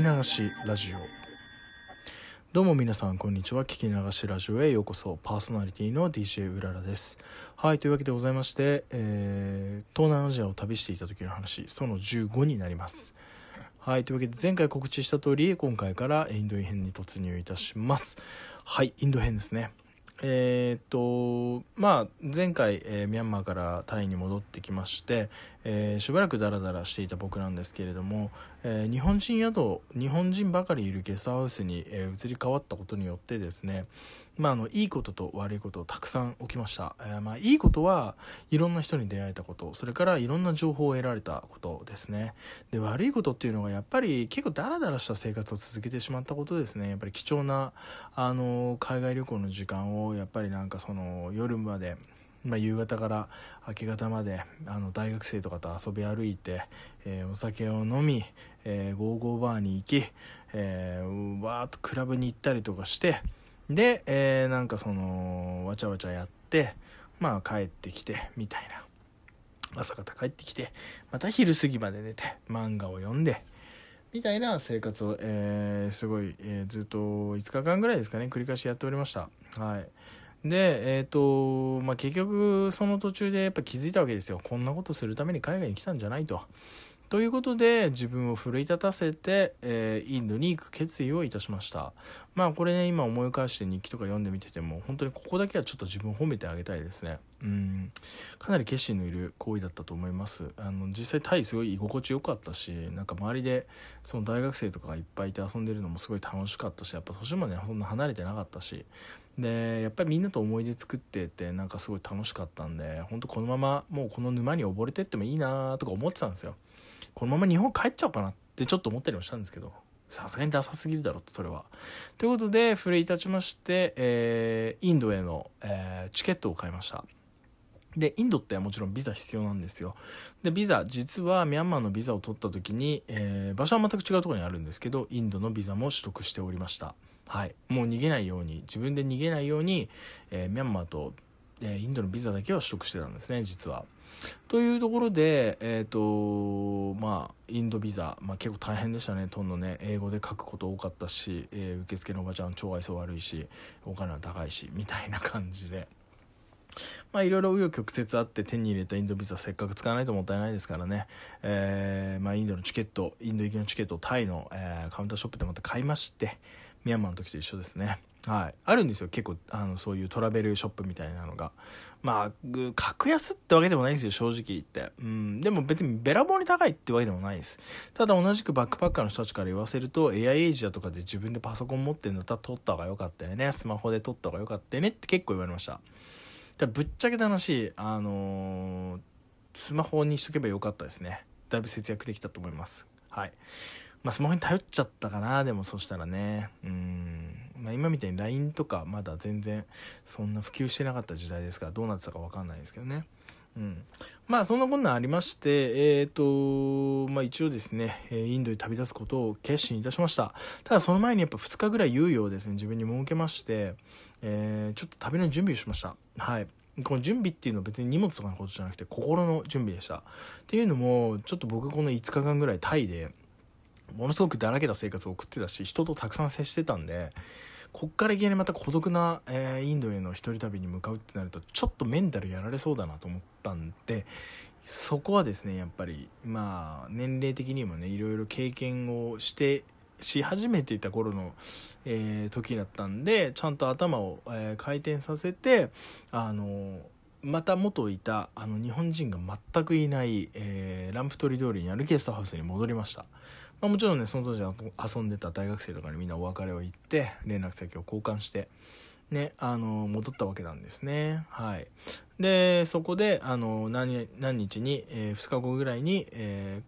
き流しラジオ。どうも皆さんこんにちは。聞き流しラジオへようこそ。パーソナリティの DJ うららです。はい、というわけでございまして、東南アジアを旅していた時の話、その15になります。はい、というわけで前回告知した通り、今回からインド編に突入いたします。はい、インド編ですね。前回、ミャンマーからタイに戻ってきまして、しばらくダラダラしていた僕なんですけれども、日本人ばかりいるゲストハウスに、移り変わったことによってですね、いいことと悪いことたくさん起きました。いいことはいろんな人に出会えたこと、それからいろんな情報を得られたことですね。で、悪いことっていうのがやっぱり結構ダラダラした生活を続けてしまったことですね。やっぱり貴重な海外旅行の時間をやっぱり夜まで、夕方から明け方まで大学生とかと遊び歩いて、お酒を飲み、ゴーゴーバーに行き、わーっとクラブに行ったりとかしてで、わちゃわちゃやって、帰ってきてみたいな、朝方帰ってきてまた昼過ぎまで寝て漫画を読んでみたいな生活を、ずっと5日間ぐらいですかね、繰り返しやっておりました。はい。で、結局その途中でやっぱ気づいたわけですよ。こんなことするために海外に来たんじゃないと。ということで自分を奮い立たせて、インドに行く決意をいたしました。これね、今思い返して日記とか読んでみてても本当にここだけはちょっと自分を褒めてあげたいですね。かなり決心のいる行為だったと思います。実際タイすごい居心地良かったし、周りでその大学生とかがいっぱいいて遊んでるのもすごい楽しかったし、やっぱ年もねそんな離れてなかったし、でやっぱりみんなと思い出作ってってすごい楽しかったんで、本当このままもうこの沼に溺れてってもいいなとか思ってたんですよ。このまま日本帰っちゃおうかなってちょっと思ったりもしたんですけど、さすがにダサすぎるだろうと、それは。ということで奮い立ちまして、インドへの、チケットを買いました。でインドってもちろんビザ必要なんですよ。でビザ、実はミャンマーのビザを取った時に、場所は全く違うところにあるんですけど、インドのビザも取得しておりました。はい、もう逃げないように、自分で逃げないように、ミャンマーとインドのビザだけは取得してたんですね、実は。というところで、インドビザ、結構大変でしたね。英語で書くこと多かったし、受付のおばちゃん超愛想悪いし、お金は高いしみたいな感じで、いろいろ紆余曲折あって手に入れたインドビザ、せっかく使わないともったいないですからね。インドのチケット、インド行きのチケットをタイの、カウンターショップでまた買いまして、ミャンマーの時と一緒ですね。はい、あるんですよ、結構そういうトラベルショップみたいなのが。格安ってわけでもないんですよ、正直言って。でも別にべらぼうに高いってわけでもないです。ただ同じくバックパッカーの人たちから言わせると、エアエイジアとかで自分でパソコン持ってんだったら撮った方がよかったよね、スマホで撮った方がよかったよねって結構言われました。ただぶっちゃけた話、スマホにしとけばよかったですね。だいぶ節約できたと思います。はい、スマホに頼っちゃったかな。でもそしたらね、今みたいに LINE とかまだ全然そんな普及してなかった時代ですから、どうなってたか分かんないですけどね。そんなこんなありまして、一応ですね、インドに旅立つことを決心いたしました。ただその前にやっぱ2日ぐらい猶予をですね自分に設けまして、ちょっと旅の準備をしました。はい、この準備っていうのは別に荷物とかのことじゃなくて心の準備でした。っていうのもちょっと僕この5日間ぐらいタイでものすごくだらけた生活を送ってたし、人とたくさん接してたんで、こっからいきなりまた孤独な、インドへの一人旅に向かうってなるとちょっとメンタルやられそうだなと思ったんで、そこはですねやっぱり年齢的にもねいろいろ経験をし始めていた頃の、時だったんで、ちゃんと頭を、回転させてまた元いた日本人が全くいない、ランプトリ通りにあるゲストハウスに戻りました。もちろんねその当時遊んでた大学生とかにみんなお別れを言って連絡先を交換してね、戻ったわけなんですね。はい、でそこで何日に、2日後ぐらいに、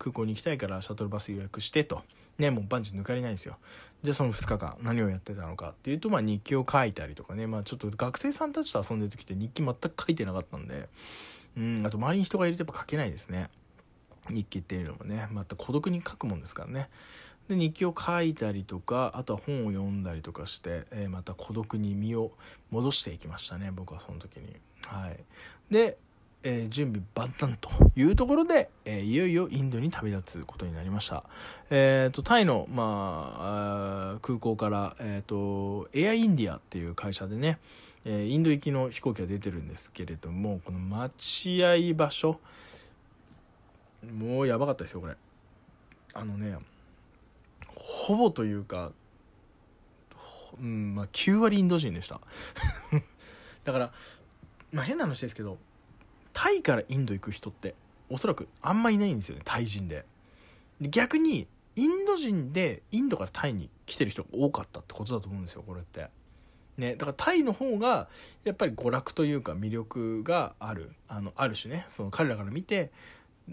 空港に行きたいからシャトルバス予約してとね、もう万事抜かりないんですよ。じゃあその2日間何をやってたのかっていうと、日記を書いたりとかね、ちょっと学生さんたちと遊んでる時って日記全く書いてなかったんで、あと周りに人がいるとやっぱ書けないですね、日記っていうのもね。また孤独に書くもんですからね。で日記を書いたりとか、あとは本を読んだりとかして、また孤独に身を戻していきましたね、僕はその時に。はい、で準備万端というところで、いよいよインドに旅立つことになりました。タイの、空港から、エアインディアっていう会社でね、インド行きの飛行機が出てるんですけれども、この待合場所、もうやばかったですよ、これ。ほぼというか、9割インド人でした。だから、変な話ですけど、タイからインド行く人っておそらくあんまいないんですよね、タイ人で。逆にインド人でインドからタイに来てる人が多かったってことだと思うんですよ、これってね。だからタイの方がやっぱり娯楽というか魅力がある、ある種ね、その彼らから見て、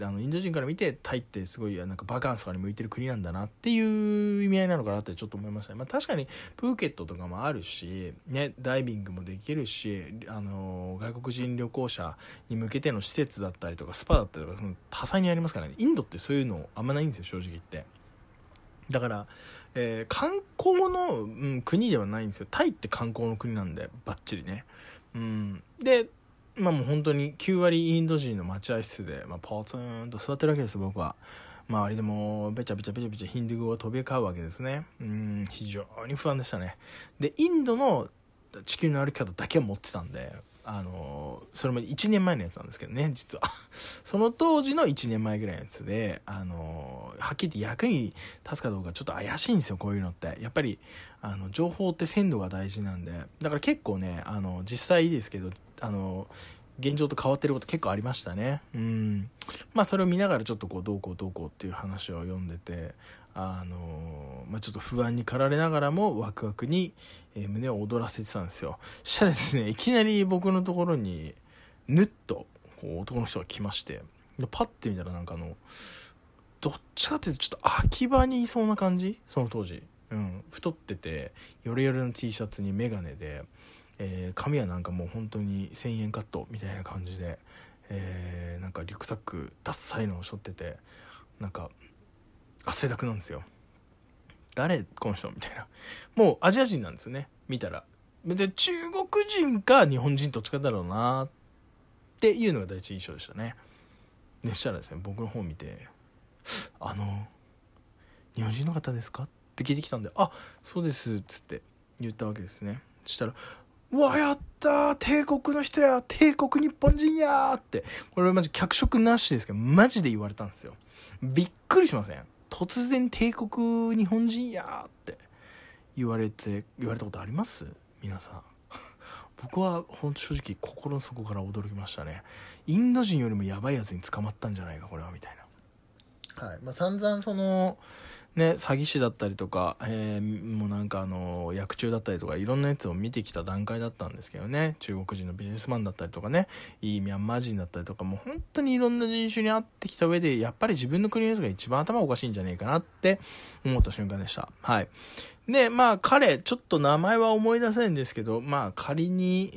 インド人から見てタイってすごいなんかバカンスとかに向いてる国なんだなっていう意味合いなのかなってちょっと思いましたね。確かにプーケットとかもあるし、ね、ダイビングもできるし、外国人旅行者に向けての施設だったりとかスパだったりとか、その多彩にありますからね。インドってそういうのあんまないんですよ、正直言って。だから、観光の、国ではないんですよ。タイって観光の国なんでバッチリね。でもう本当に9割インド人の待合室で、ポツンと座ってるわけです、僕は。周りでもべちゃべちゃヒンディー語が飛び交うわけですね。非常に不安でしたね。で、インドの地球の歩き方だけは持ってたんで、それも1年前のやつなんですけどね、実は。その当時の1年前ぐらいのやつで、はっきり言って役に立つかどうかちょっと怪しいんですよ、こういうのって。やっぱり、情報って鮮度が大事なんで、だから結構ね、実際いいですけど、現状と変わってること結構ありましたね。それを見ながらちょっとこうどうこうっていう話を読んでて、ちょっと不安に駆られながらもワクワクに、胸を躍らせてたんですよ。そしたらですね、いきなり僕のところにぬっとこう男の人が来まして、でパッて見たらなんかどっちかっていうとちょっと秋葉にいそうな感じ、その当時。太っててヨレヨレの T シャツにメガネで、髪はなんかもう本当に1000円カットみたいな感じで、なんかリュックサックダッサいのを背負ってて、なんか汗だくなんですよ。誰この人みたいな。もうアジア人なんですよね、見たら。で、中国人か日本人どっちかだろうなっていうのが第一印象でしたね。でしたらですね、僕の方見て、日本人の方ですかって聞いてきたんで、あ、そうですっつって言ったわけですね。そしたら、うわ、やったー、帝国の人や、帝国日本人やーって、これマジ脚色なしですけどマジで言われたんですよ。びっくりしません？突然帝国日本人やーって言われたことあります？皆さん。僕は本当正直心の底から驚きましたね。インド人よりもやばいやつに捕まったんじゃないかこれは、みたいな。はい、散々そのね、詐欺師だったりとか、もうなんか薬中だったりとかいろんなやつを見てきた段階だったんですけどね。中国人のビジネスマンだったりとかね、いいミャンマー人だったりとか、もう本当にいろんな人種に合ってきた上で、やっぱり自分の国のやつが一番頭おかしいんじゃねえかなって思った瞬間でした。はい。で、彼ちょっと名前は思い出せないんですけど、仮に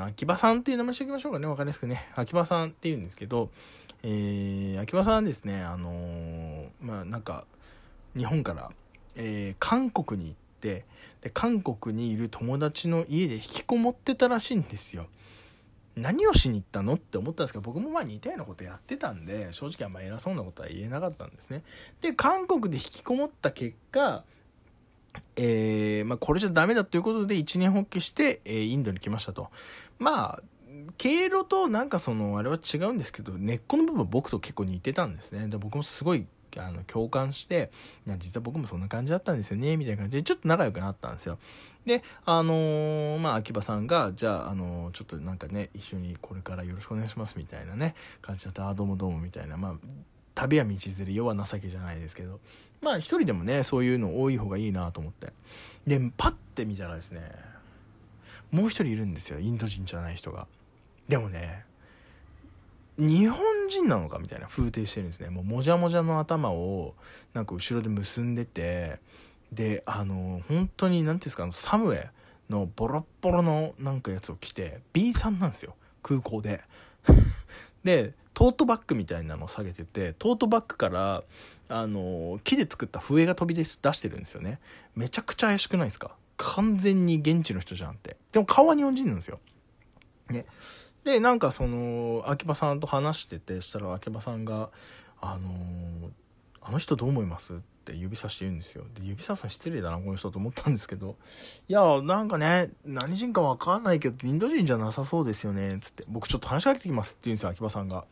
秋葉さんっていう名前しておきましょうかね、わかりやすくね。秋葉さんっていうんですけど、秋葉さんですね、なんか日本から、韓国に行って、で韓国にいる友達の家で引きこもってたらしいんですよ。何をしに行ったのって思ったんですけど、僕も似たようなことやってたんで、正直偉そうなことは言えなかったんですね。で、韓国で引きこもった結果、これじゃダメだということで一念発起して、インドに来ましたと。経路とあれは違うんですけど、根っこの部分は僕と結構似てたんですね。で、僕もすごい共感して、実は僕もそんな感じだったんですよねみたいな感じでちょっと仲良くなったんですよ。で、秋葉さんがじゃあ、ちょっと一緒にこれからよろしくお願いしますみたいなね感じだった。どうもみたいな、旅は道連れ世は情けじゃないですけど、一人でもねそういうの多い方がいいなと思って。で、パッて見たらですね、もう一人いるんですよ、インド人じゃない人が。でもね、日本人なのかみたいな風体してるんですね。もうもじゃもじゃの頭を後ろで結んでて、で、本当に何ていうんですか、サムウェイのボロッボロのやつを着て B さんなんですよ、空港で。で、トートバッグみたいなのを下げてて、トートバッグから木で作った笛が飛び出してるんですよね。めちゃくちゃ怪しくないですか？完全に現地の人じゃんって。でも顔は日本人なんですよね。でなんかその秋葉さんと話してて、したら秋葉さんがあの人どう思いますって指さして言うんですよ。で指さすの失礼だなこの人と思ったんですけど、いやなんかね何人かわかんないけどインド人じゃなさそうですよねつって、僕ちょっと話しかけてきますって言うんですよ秋葉さんが。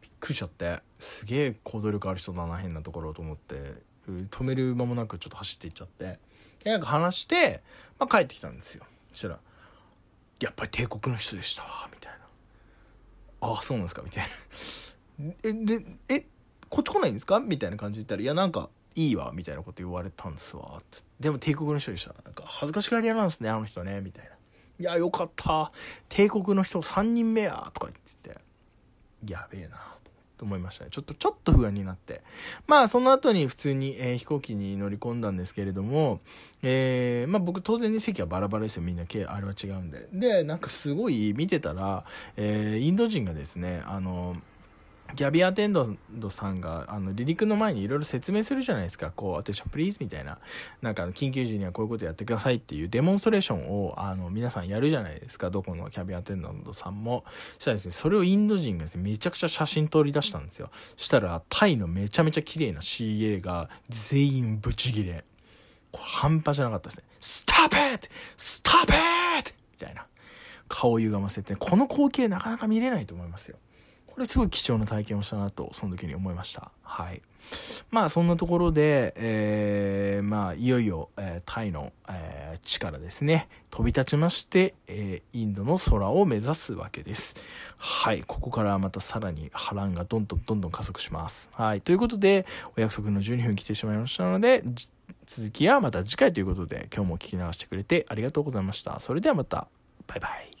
びっくりしちゃって、すげえ行動力ある人だな変なところと思って止める間もなくちょっと走っていっちゃって、なんか話して、まあ、帰ってきたんですよ。そしたらやっぱり帝国の人でしたわみたいな。ああそうなんですかみたいなでこっち来ないんですかみたいな感じで言ったら、いやなんかいいわみたいなこと言われたんですわつって、でも帝国の人でした。なんか恥ずかしがり屋なんですねあの人ねみたいな。いやよかった帝国の人3人目やとか言ってて、やべえなと思いましたね。ちょっと不安になって、まあその後に普通に、飛行機に乗り込んだんですけれども、まあ僕当然に席はバラバラですよみんな、あれは違うんで。でなんかすごい見てたら、インド人がですねキャビンアテンダントさんが離陸の前にいろいろ説明するじゃないですか。こうアテンションプリーズみたいな、なんか緊急時にはこういうことやってくださいっていうデモンストレーションを皆さんやるじゃないですか、どこのキャビンアテンダントさんも。したらですねそれをインド人がですねめちゃくちゃ写真撮り出したんですよ。したらタイのめちゃめちゃ綺麗な CA が全員ブチギレ、これ半端じゃなかったですね。ストップイトストップイトみたいな顔を歪ませて、この光景なかなか見れないと思いますよ。これすごい貴重な体験をしたなとその時に思いました。はい。まあそんなところで、まあいよいよ、タイの、地からですね飛び立ちまして、インドの空を目指すわけです。はい。ここからまたさらに波乱がどんどん加速します。はい。ということでお約束の12分来てしまいましたので、続きはまた次回ということで、今日も聞き流してくれてありがとうございました。それではまたバイバイ。